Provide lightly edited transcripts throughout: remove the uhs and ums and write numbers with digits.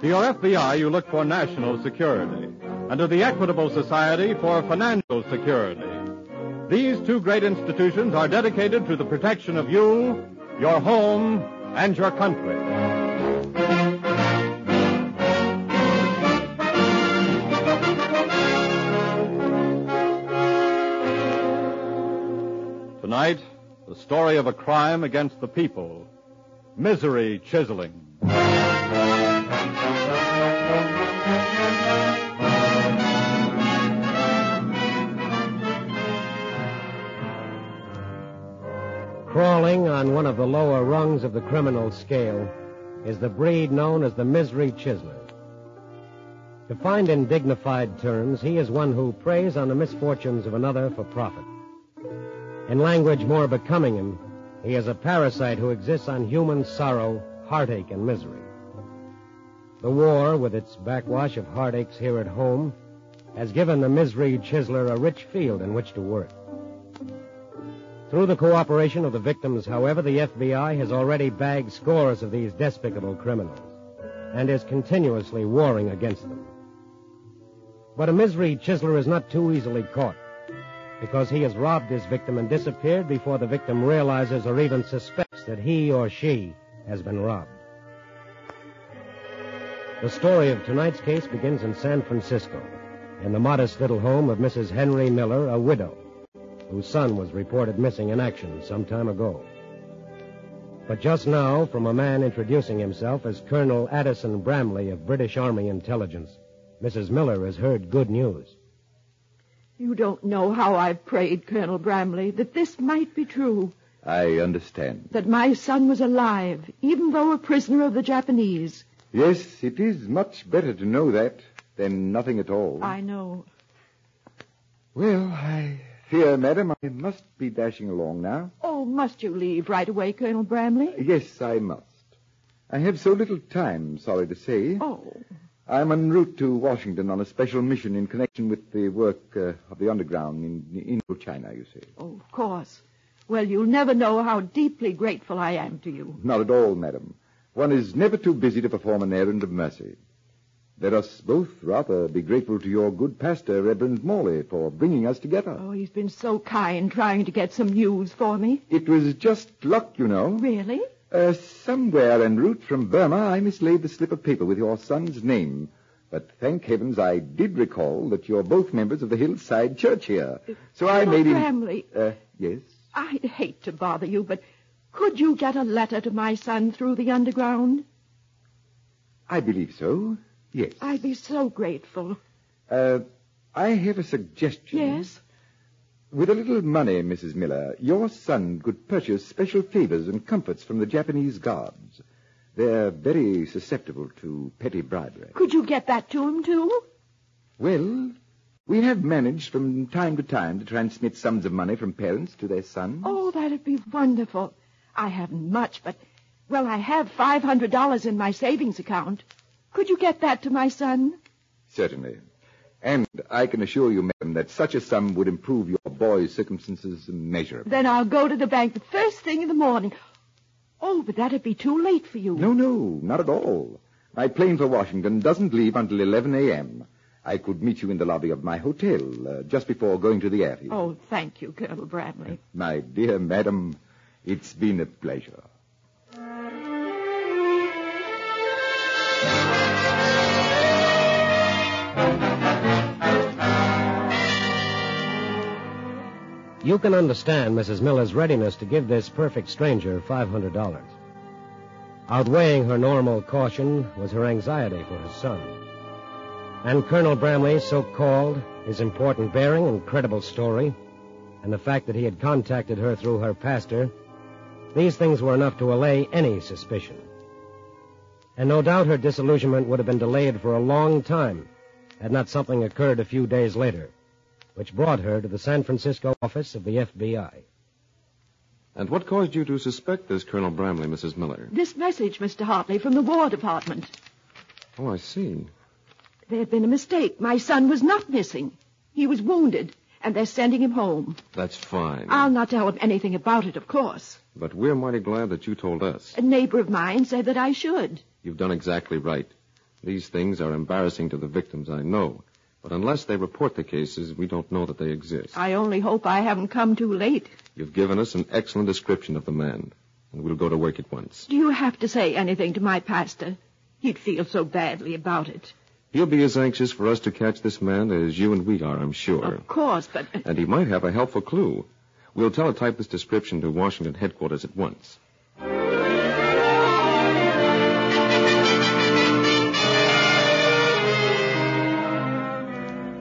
To your FBI, you look for national security, and to the Equitable Society for financial security. These two great institutions are dedicated to the protection of you, your home, and your country. Tonight, the story of a crime against the people, misery chiseling. Crawling on one of the lower rungs of the criminal scale is the breed known as the misery chiseler. Defined in dignified terms, he is one who preys on the misfortunes of another for profit. In language more becoming him, he is a parasite who exists on human sorrow, heartache, and misery. The war, with its backwash of heartaches here at home, has given the misery chiseler a rich field in which to work. Through the cooperation of the victims, however, the FBI has already bagged scores of these despicable criminals and is continuously warring against them. But a misery chiseler is not too easily caught, because he has robbed his victim and disappeared before the victim realizes or even suspects that he or she has been robbed. The story of tonight's case begins in San Francisco, in the modest little home of Mrs. Henry Miller, a widow, whose son was reported missing in action some time ago. But just now, from a man introducing himself as Colonel Addison Bramley of British Army Intelligence, Mrs. Miller has heard good news. You don't know how I've prayed, Colonel Bramley, that this might be true. I understand. That my son was alive, even though a prisoner of the Japanese. Yes, it is much better to know that than nothing at all. I know. Well, Here, madam, I must be dashing along now. Oh, must you leave right away, Colonel Bramley? Yes, I must. I have so little time, sorry to say. Oh. I'm en route to Washington on a special mission in connection with the work of the underground in Indochina, you see. Oh, of course. Well, you'll never know how deeply grateful I am to you. Not at all, madam. One is never too busy to perform an errand of mercy. Let us both rather be grateful to your good pastor, Reverend Morley, for bringing us together. Oh, he's been so kind trying to get some news for me. It was just luck, you know. Really? Somewhere en route from Burma, I mislaid the slip of paper with your son's name. But thank heavens I did recall that you're both members of the Hillside Church here. So I made him... Bramley. Yes? I'd hate to bother you, but could you get a letter to my son through the underground? I believe so. Yes. I'd be so grateful. I have a suggestion. Yes? With a little money, Mrs. Miller, your son could purchase special favors and comforts from the Japanese guards. They're very susceptible to petty bribery. Could you get that to him, too? Well, we have managed from time to time to transmit sums of money from parents to their sons. Oh, that'd be wonderful. I haven't much, but, well, I have $500 in my savings account. Could you get that to my son? Certainly. And I can assure you, madam, that such a sum would improve your boy's circumstances immeasurably. Then I'll go to the bank the first thing in the morning. Oh, but that'd be too late for you. No, not at all. My plane for Washington doesn't leave until 11 a.m. I could meet you in the lobby of my hotel just before going to the airfield. Oh, thank you, Colonel Bradley. My dear madam, it's been a pleasure. You can understand Mrs. Miller's readiness to give this perfect stranger $500. Outweighing her normal caution was her anxiety for her son. And Colonel Bramley's so-called, his important bearing and credible story, and the fact that he had contacted her through her pastor, these things were enough to allay any suspicion. and no doubt her disillusionment would have been delayed for a long time had not something occurred a few days later, which brought her to the San Francisco office of the FBI. And what caused you to suspect this Colonel Bramley, Mrs. Miller? This message, Mr. Hartley, from the War Department. Oh, I see. There had been a mistake. My son was not missing. He was wounded, and they're sending him home. That's fine. I'll not tell him anything about it, of course. But we're mighty glad that you told us. A neighbor of mine said that I should. You've done exactly right. These things are embarrassing to the victims, I know. But unless they report the cases, we don't know that they exist. I only hope I haven't come too late. You've given us an excellent description of the man, and we'll go to work at once. Do you have to say anything to my pastor? He'd feel so badly about it. He'll be as anxious for us to catch this man as you and we are, I'm sure. Of course, but... And he might have a helpful clue. We'll teletype this description to Washington headquarters at once.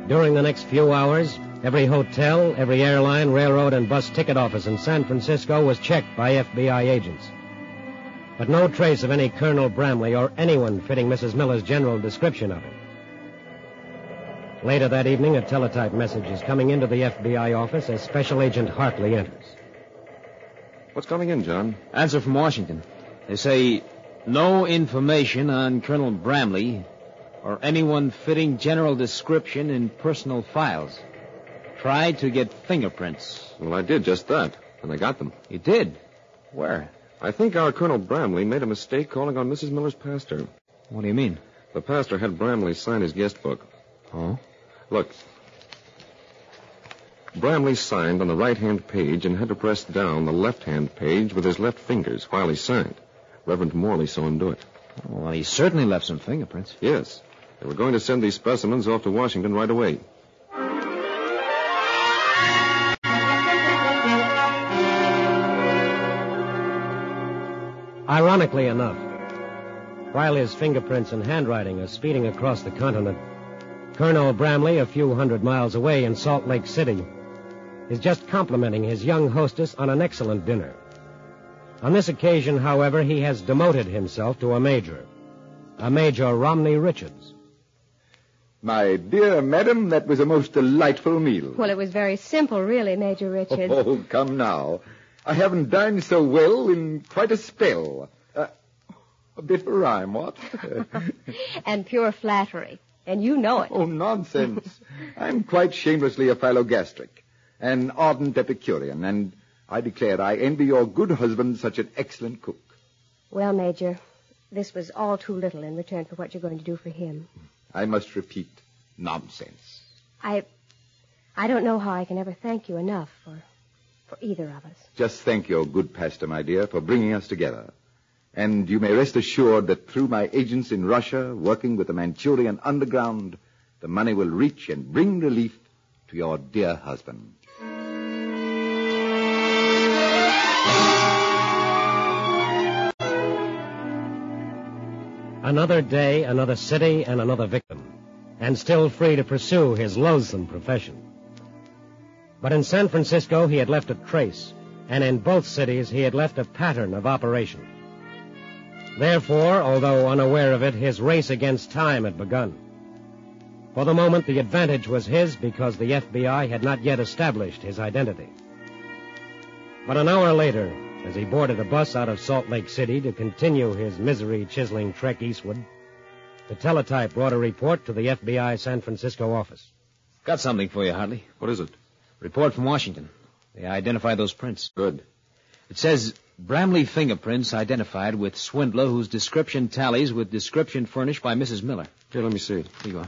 During the next few hours, every hotel, every airline, railroad, and bus ticket office in San Francisco was checked by FBI agents. But no trace of any Colonel Bramley or anyone fitting Mrs. Miller's general description of him. Later that evening, a teletype message is coming into the FBI office as Special Agent Hartley enters. What's coming in, John? Answer from Washington. They say, no information on Colonel Bramley or anyone fitting general description in personal files. Tried to get fingerprints. Well, I did just that, and I got them. You did? Where? I think our Colonel Bramley made a mistake calling on Mrs. Miller's pastor. What do you mean? The pastor had Bramley sign his guest book. Oh? Look. Bramley signed on the right-hand page and had to press down the left-hand page with his left fingers while he signed. Reverend Morley saw him do it. Oh, well, he certainly left some fingerprints. Yes. They were going to send these specimens off to Washington right away. Ironically enough, while his fingerprints and handwriting are speeding across the continent, Colonel Bramley, a few hundred miles away in Salt Lake City, is just complimenting his young hostess on an excellent dinner. On this occasion, however, he has demoted himself to a Major Romney Richards. My dear madam, that was a most delightful meal. Well, it was very simple, really, Major Richards. Oh, come now. I haven't dined so well in quite a spell. A bit of a rhyme, what? And pure flattery. And you know it. Oh, nonsense. I'm quite shamelessly a phyllogastric, an ardent Epicurean, and... I declare I envy your good husband such an excellent cook. Well, Major, this was all too little in return for what you're going to do for him. I must repeat, nonsense. I don't know how I can ever thank you enough for either of us. Just thank your good pastor, my dear, for bringing us together. And you may rest assured that through my agents in Russia, working with the Manchurian underground, the money will reach and bring relief to your dear husband. Another day, another city, and another victim, and still free to pursue his loathsome profession. But in San Francisco, he had left a trace, and in both cities, he had left a pattern of operation. Therefore, although unaware of it, his race against time had begun. For the moment, the advantage was his because the FBI had not yet established his identity. But an hour later, as he boarded a bus out of Salt Lake City to continue his misery-chiseling trek eastward, the teletype brought a report to the FBI San Francisco office. Got something for you, Hartley. What is it? Report from Washington. They identify those prints. Good. It says, Bramley fingerprints identified with swindler whose description tallies with description furnished by Mrs. Miller. Here, let me see. Here you are.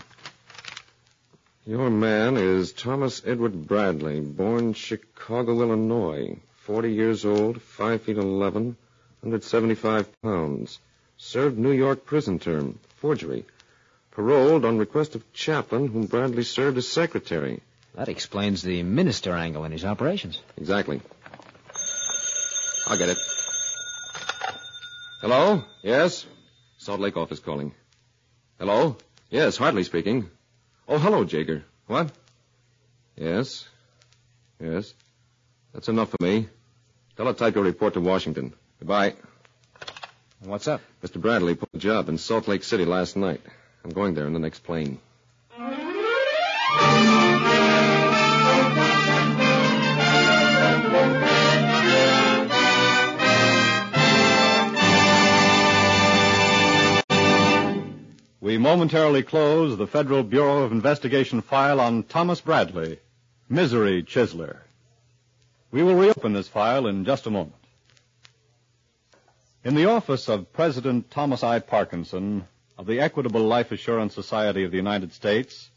Your man is Thomas Edward Bradley, born Chicago, Illinois. 40 years old, 5'11", 175 pounds. Served New York prison term, forgery. Paroled on request of chaplain whom Bradley served as secretary. That explains the minister angle in his operations. Exactly. I'll get it. Hello? Yes? Salt Lake office calling. Hello? Yes, Hartley speaking. Oh, hello, Jager. What? Yes. Yes. That's enough for me. Teletype your report to Washington. Goodbye. What's up? Mr. Bradley pulled a job in Salt Lake City last night. I'm going there in the next plane. We momentarily close the Federal Bureau of Investigation file on Thomas Bradley, Misery Chiseler. We will reopen this file in just a moment. In the office of President Thomas I. Parkinson of the Equitable Life Assurance Society of the United States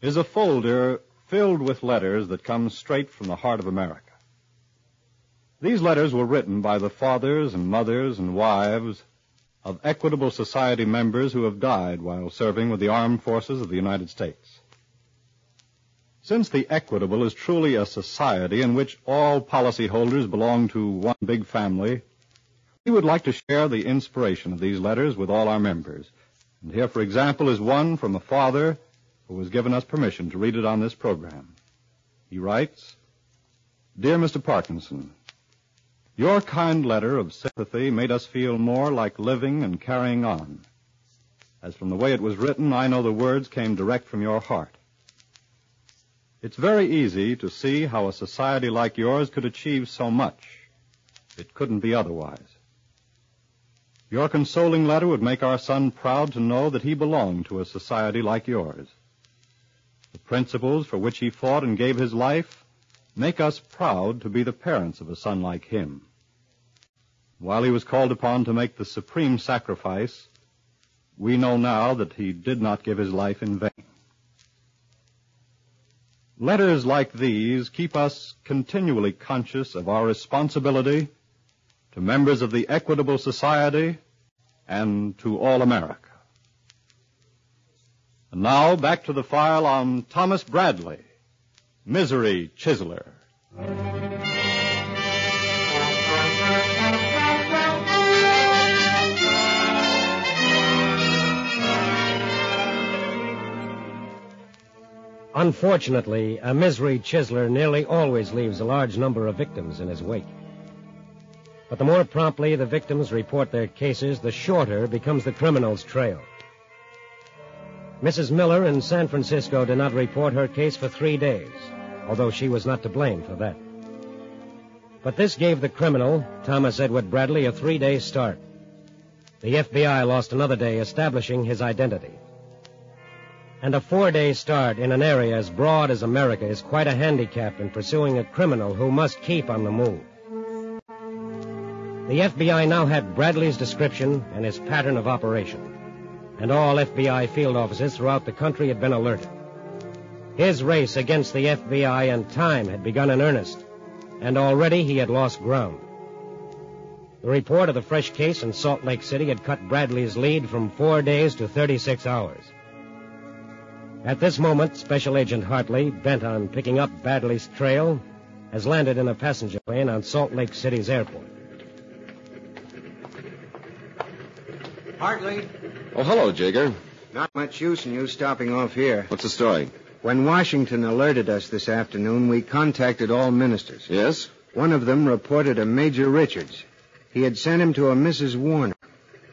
is a folder filled with letters that come straight from the heart of America. These letters were written by the fathers and mothers and wives of Equitable Society members who have died while serving with the armed forces of the United States. Since the Equitable is truly a society in which all policyholders belong to one big family, we would like to share the inspiration of these letters with all our members. And here, for example, is one from a father who has given us permission to read it on this program. He writes, Dear Mr. Parkinson, your kind letter of sympathy made us feel more like living and carrying on. As from the way it was written, I know the words came direct from your heart. It's very easy to see how a society like yours could achieve so much. It couldn't be otherwise. Your consoling letter would make our son proud to know that he belonged to a society like yours. The principles for which he fought and gave his life make us proud to be the parents of a son like him. While he was called upon to make the supreme sacrifice, we know now that he did not give his life in vain. Letters like these keep us continually conscious of our responsibility to members of the Equitable Society and to all America. And now, back to the file on Thomas Bradley, Misery Chiseler. Unfortunately, a misery chiseler nearly always leaves a large number of victims in his wake. But the more promptly the victims report their cases, the shorter becomes the criminal's trail. Mrs. Miller in San Francisco did not report her case for 3 days, although she was not to blame for that. But this gave the criminal, Thomas Edward Bradley, a 3-day start. The FBI lost another day establishing his identity. And a 4-day start in an area as broad as America is quite a handicap in pursuing a criminal who must keep on the move. The FBI now had Bradley's description and his pattern of operation. And all FBI field offices throughout the country had been alerted. His race against the FBI and time had begun in earnest, and already he had lost ground. The report of the fresh case in Salt Lake City had cut Bradley's lead from 4 days to 36 hours. At this moment, Special Agent Hartley, bent on picking up Bradley's trail, has landed in a passenger plane on Salt Lake City's airport. Hartley. Oh, hello, Jigger. Not much use in you stopping off here. What's the story? When Washington alerted us this afternoon, we contacted all ministers. Yes? One of them reported a Major Richards. He had sent him to a Mrs. Warner.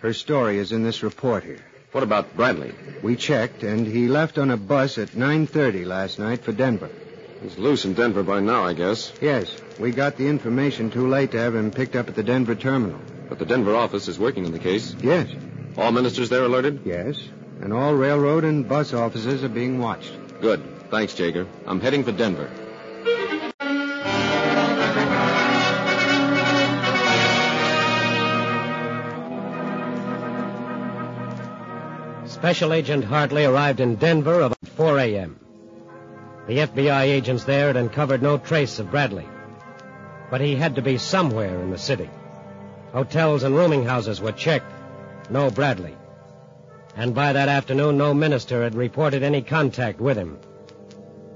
Her story is in this report here. What about Bradley? We checked, and he left on a bus at 9:30 last night for Denver. He's loose in Denver by now, I guess. Yes. We got the information too late to have him picked up at the Denver terminal. But the Denver office is working on the case. Yes. All ministers there alerted? Yes, and all railroad and bus offices are being watched. Good. Thanks, Jager. I'm heading for Denver. Special Agent Hartley arrived in Denver about 4 a.m. The FBI agents there had uncovered no trace of Bradley. But he had to be somewhere in the city. Hotels and rooming houses were checked. No Bradley. And by that afternoon, no minister had reported any contact with him.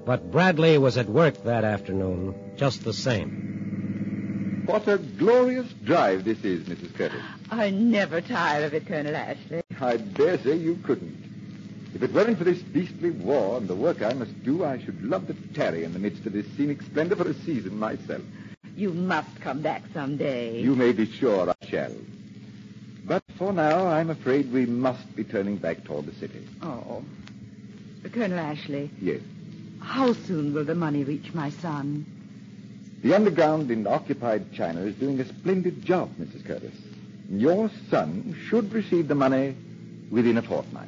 But Bradley was at work that afternoon, just the same. What a glorious drive this is, Mrs. Curtis. I never tire of it, Colonel Ashley. I dare say you couldn't. If it weren't for this beastly war and the work I must do, I should love to tarry in the midst of this scenic splendor for a season myself. You must come back someday. You may be sure I shall. But for now, I'm afraid we must be turning back toward the city. Oh. Colonel Ashley. Yes? How soon will the money reach my son? The underground in occupied China is doing a splendid job, Mrs. Curtis. Your son should receive the money within a fortnight.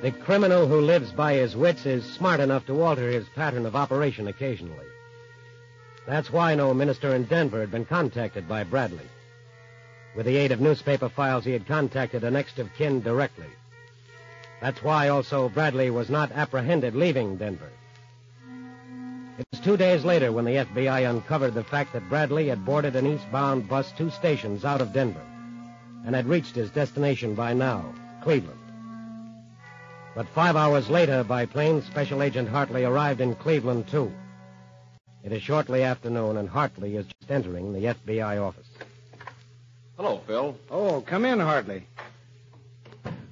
The criminal who lives by his wits is smart enough to alter his pattern of operation occasionally. That's why no minister in Denver had been contacted by Bradley. With the aid of newspaper files, he had contacted a next of kin directly. That's why also Bradley was not apprehended leaving Denver. It was 2 days later when the FBI uncovered the fact that Bradley had boarded an eastbound bus 2 stations out of Denver and had reached his destination by now, Cleveland. But 5 hours later, by plane, Special Agent Hartley arrived in Cleveland, too. It is shortly afternoon, and Hartley is just entering the FBI office. Hello, Phil. Oh, come in, Hartley.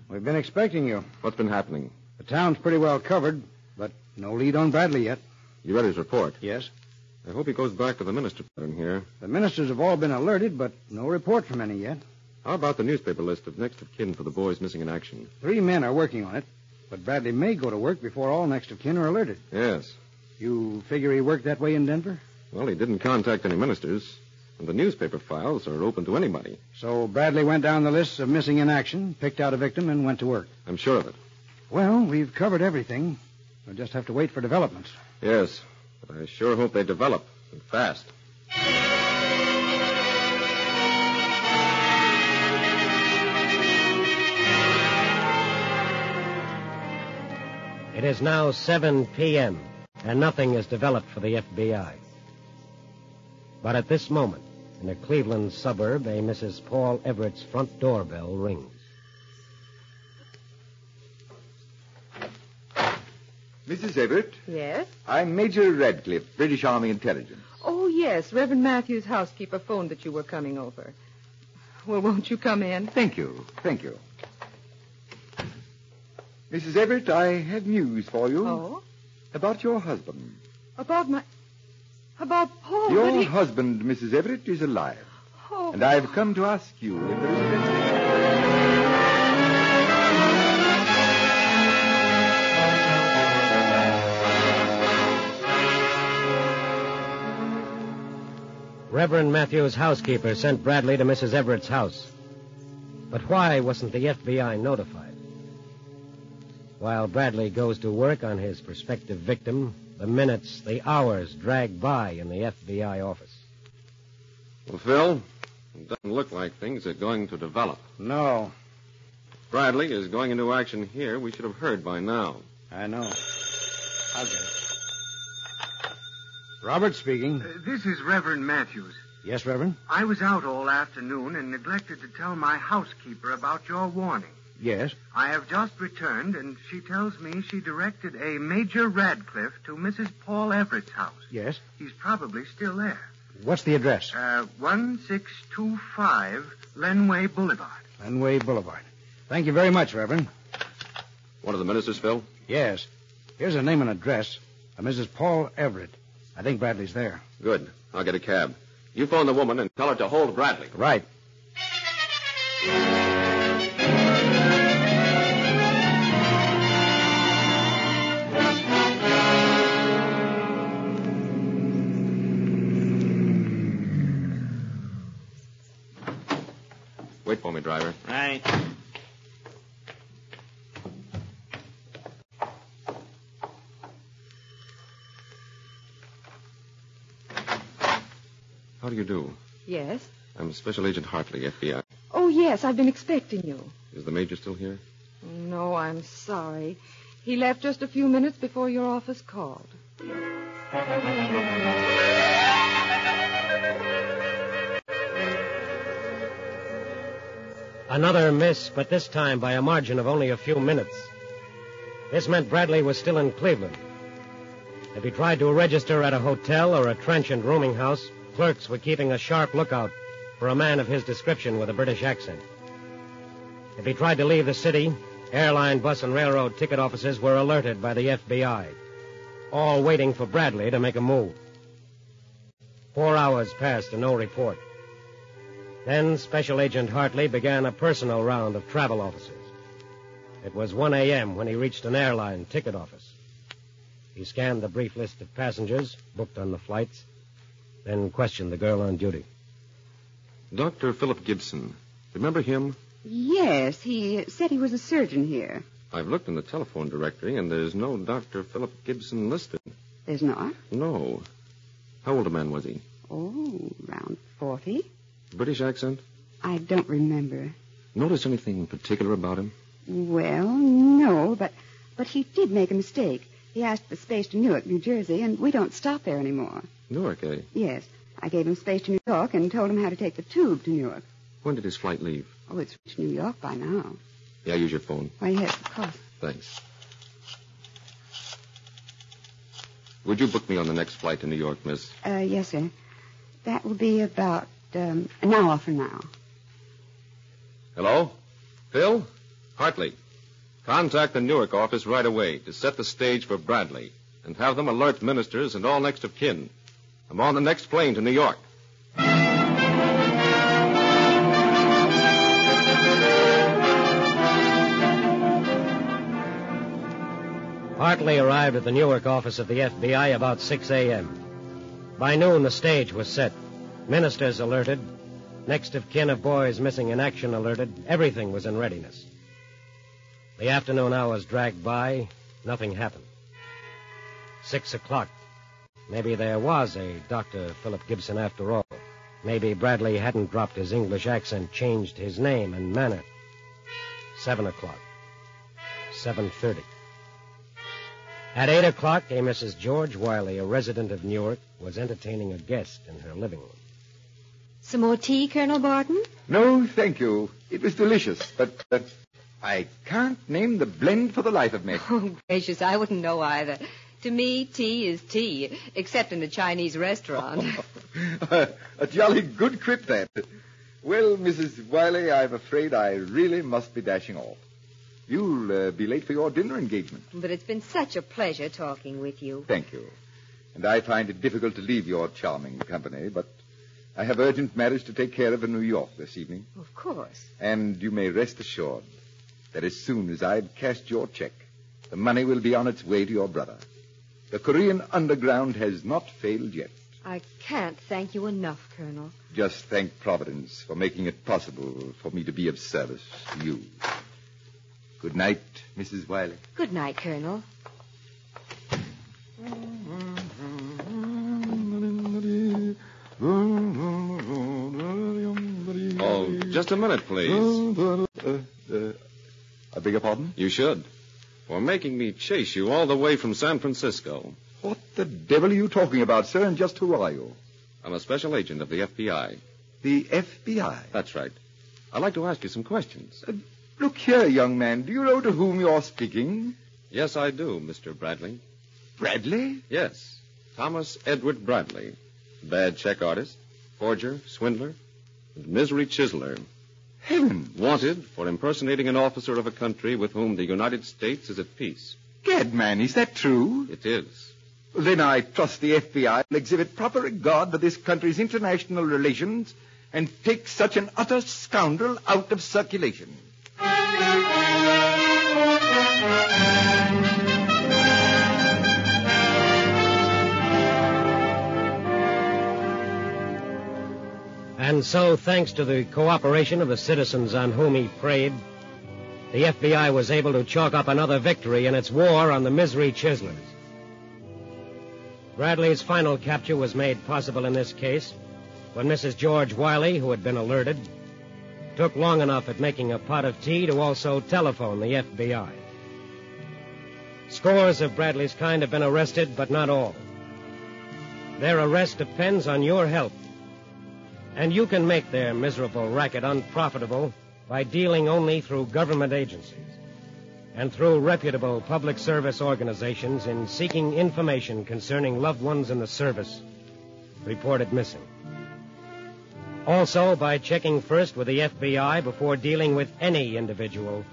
We've been expecting you. What's been happening? The town's pretty well covered, but no lead on Bradley yet. You read his report? Yes. I hope he goes back to the minister pattern here. The ministers have all been alerted, but no report from any yet. How about the newspaper list of next of kin for the boys missing in action? 3 men are working on it, but Bradley may go to work before all next of kin are alerted. Yes. You figure he worked that way in Denver? Well, he didn't contact any ministers, and the newspaper files are open to anybody. So Bradley went down the list of missing in action, picked out a victim, and went to work. I'm sure of it. Well, we've covered everything. We'll just have to wait for developments. Yes, but I sure hope they develop, and fast. It is now 7 p.m., and nothing is developed for the FBI. But at this moment, in a Cleveland suburb, a Mrs. Paul Everett's front doorbell rings. Mrs. Everett? Yes? I'm Major Radcliffe, British Army Intelligence. Oh, yes. Reverend Matthews' housekeeper phoned that you were coming over. Well, won't you come in? Thank you. Thank you. Mrs. Everett, I have news for you. Oh? About your husband. About Paul? Your husband, Mrs. Everett, is alive. Oh. And I've come to ask you if there is anything. Reverend Matthews' housekeeper sent Bradley to Mrs. Everett's house. But why wasn't the FBI notified? While Bradley goes to work on his prospective victim, the minutes, the hours drag by in the FBI office. Well, Phil, it doesn't look like things are going to develop. No. If Bradley is going into action here, we should have heard by now. I know. I'll get it. Robert speaking. This is Reverend Matthews. Yes, Reverend? I was out all afternoon and neglected to tell my housekeeper about your warning. Yes? I have just returned, and she tells me she directed a Major Radcliffe to Mrs. Paul Everett's house. Yes? He's probably still there. What's the address? 1625 Lenway Boulevard. Lenway Boulevard. Thank you very much, Reverend. One of the ministers, Phil? Yes. Here's her name and address. Mrs. Paul Everett. I think Bradley's there. Good. I'll get a cab. You phone the woman and tell her to hold Bradley. Right. Wait for me, driver. Right. How do you do? Yes? I'm Special Agent Hartley, FBI. Oh, yes, I've been expecting you. Is the Major still here? No, I'm sorry. He left just a few minutes before your office called. Another miss, but this time by a margin of only a few minutes. This meant Bradley was still in Cleveland. If he tried to register at a hotel or a transient rooming house, clerks were keeping a sharp lookout for a man of his description with a British accent. If he tried to leave the city, Airline, bus, and railroad ticket offices were alerted by the FBI, all waiting for Bradley to make a move. 4 hours passed and no report. Then Special Agent Hartley began a personal round of travel offices. It was 1 a.m. when he reached an airline ticket office. He scanned the brief list of passengers booked on the flights, then questioned the girl on duty. Dr. Philip Gibson, remember him? Yes, he said he was a surgeon here. I've looked in the telephone directory, and there's no Dr. Philip Gibson listed. There's not? No. How old a man was he? Oh, around 40. British accent? I don't remember. Notice anything particular about him? Well, no, but he did make a mistake. He asked for space to Newark, New Jersey, and we don't stop there anymore. Newark, eh? Yes. I gave him space to New York and told him how to take the tube to Newark. When did his flight leave? Oh, it's reached New York by now. Yeah, use your phone. Why, yes, of course. Thanks. Would you book me on the next flight to New York, miss? Yes, sir. That will be about an hour from now. Hello? Phil? Hartley. Contact the Newark office right away to set the stage for Bradley and have them alert ministers and all next of kin. I'm on the next plane to New York. Hartley arrived at the Newark office of the FBI about 6 a.m. By noon, the stage was set. Ministers alerted. Next of kin of boys missing in action alerted. Everything was in readiness. The afternoon hours dragged by. Nothing happened. 6 o'clock. Maybe there was a Dr. Philip Gibson after all. Maybe Bradley hadn't dropped his English accent, changed his name and manner. 7 o'clock. 7:30. At 8 o'clock, a Mrs. George Wiley, a resident of Newark, was entertaining a guest in her living room. Some more tea, Colonel Barton? No, thank you. It was delicious, but I can't name the blend for the life of me. Oh, gracious, I wouldn't know either. To me, tea is tea, except in a Chinese restaurant. A jolly good quip, that. Well, Mrs. Wiley, I'm afraid I really must be dashing off. You'll be late for your dinner engagement. But it's been such a pleasure talking with you. Thank you. And I find it difficult to leave your charming company, but I have urgent matters to take care of in New York this evening. Of course. And you may rest assured that as soon as I've cashed your check, the money will be on its way to your brother. The Korean underground has not failed yet. I can't thank you enough, Colonel. Just thank Providence for making it possible for me to be of service to you. Good night, Mrs. Wiley. Good night, Colonel. Oh, just a minute, please. I beg your pardon? You should. For making me chase you all the way from San Francisco. What the devil are you talking about, sir, and just who are you? I'm a special agent of the FBI. The FBI? That's right. I'd like to ask you some questions. Look here, young man. Do you know to whom you're speaking? Yes, I do, Mr. Bradley. Bradley? Yes. Thomas Edward Bradley. Bad check artist, forger, swindler, and misery chiseler. Heaven! Wanted for impersonating an officer of a country with whom the United States is at peace. Gad, man, is that true? It is. Well, then I trust the FBI will exhibit proper regard for this country's international relations and take such an utter scoundrel out of circulation. And so, thanks to the cooperation of the citizens on whom he preyed, the FBI was able to chalk up another victory in its war on the misery chiselers. Bradley's final capture was made possible in this case when Mrs. George Wiley, who had been alerted, took long enough at making a pot of tea to also telephone the FBI. Scores of Bradley's kind have been arrested, but not all. Their arrest depends on your help. And you can make their miserable racket unprofitable by dealing only through government agencies and through reputable public service organizations in seeking information concerning loved ones in the service reported missing. Also, by checking first with the FBI before dealing with any individual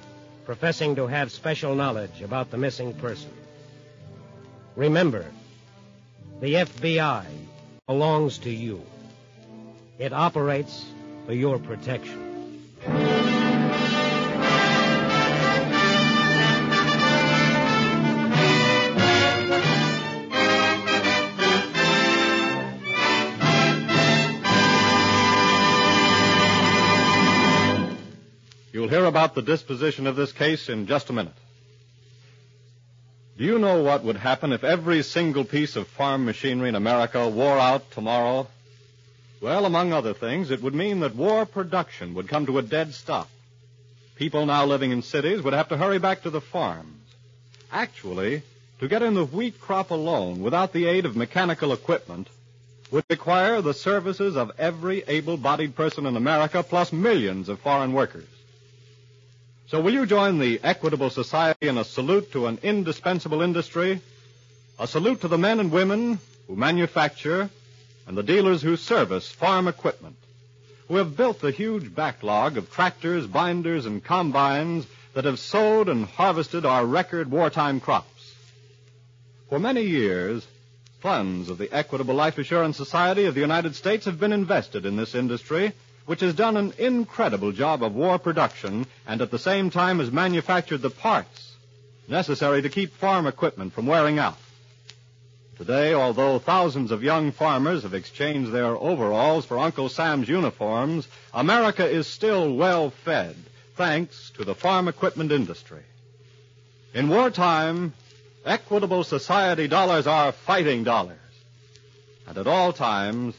professing to have special knowledge about the missing person. Remember, the FBI belongs to you. It operates for your protection. You'll hear about the disposition of this case in just a minute. Do you know what would happen if every single piece of farm machinery in America wore out tomorrow? Well, among other things, it would mean that war production would come to a dead stop. People now living in cities would have to hurry back to the farms. Actually, to get in the wheat crop alone without the aid of mechanical equipment would require the services of every able-bodied person in America plus millions of foreign workers. So will you join the Equitable Society in a salute to an indispensable industry, a salute to the men and women who manufacture and the dealers who service farm equipment, who have built the huge backlog of tractors, binders, and combines that have sowed and harvested our record wartime crops? For many years, funds of the Equitable Life Assurance Society of the United States have been invested in this industry, which has done an incredible job of war production and at the same time has manufactured the parts necessary to keep farm equipment from wearing out. Today, although thousands of young farmers have exchanged their overalls for Uncle Sam's uniforms, America is still well-fed thanks to the farm equipment industry. In wartime, Equitable Society dollars are fighting dollars, and at all times,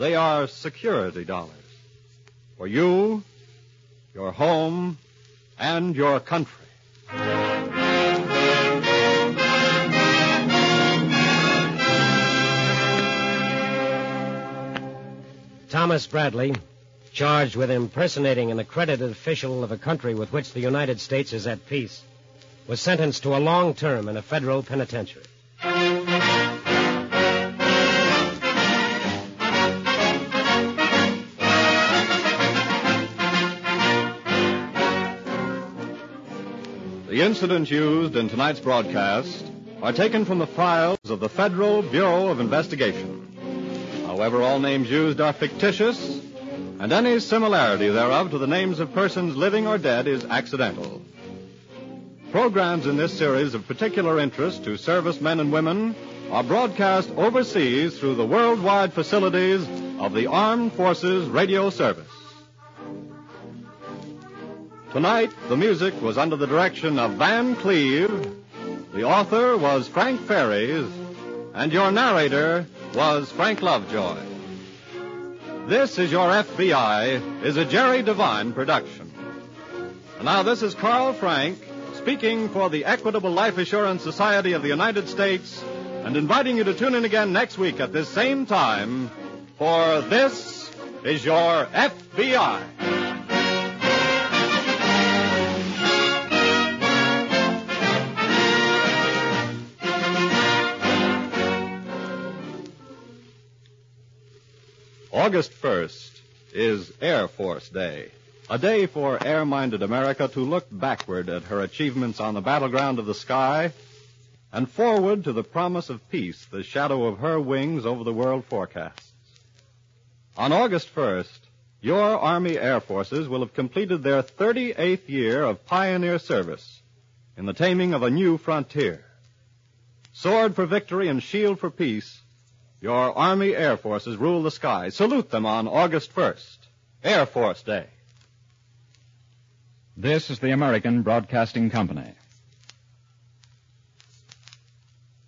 they are security dollars. For you, your home, and your country. Thomas Bradley, charged with impersonating an accredited official of a country with which the United States is at peace, was sentenced to a long term in a federal penitentiary. The incidents used in tonight's broadcast are taken from the files of the Federal Bureau of Investigation. However, all names used are fictitious, and any similarity thereof to the names of persons living or dead is accidental. Programs in this series of particular interest to servicemen and women are broadcast overseas through the worldwide facilities of the Armed Forces Radio Service. Tonight, the music was under the direction of Van Cleave, the author was Frank Ferries, and your narrator was Frank Lovejoy. This Is Your FBI is a Jerry Devine production. And now this is Carl Frank speaking for the Equitable Life Assurance Society of the United States and inviting you to tune in again next week at this same time for This Is Your FBI. August 1st is Air Force Day, a day for air-minded America to look backward at her achievements on the battleground of the sky and forward to the promise of peace, the shadow of her wings over the world forecasts. On August 1st, your Army Air Forces will have completed their 38th year of pioneer service in the taming of a new frontier. Sword for victory and shield for peace, your Army Air Forces rule the sky. Salute them on August 1st, Air Force Day. This is the American Broadcasting Company.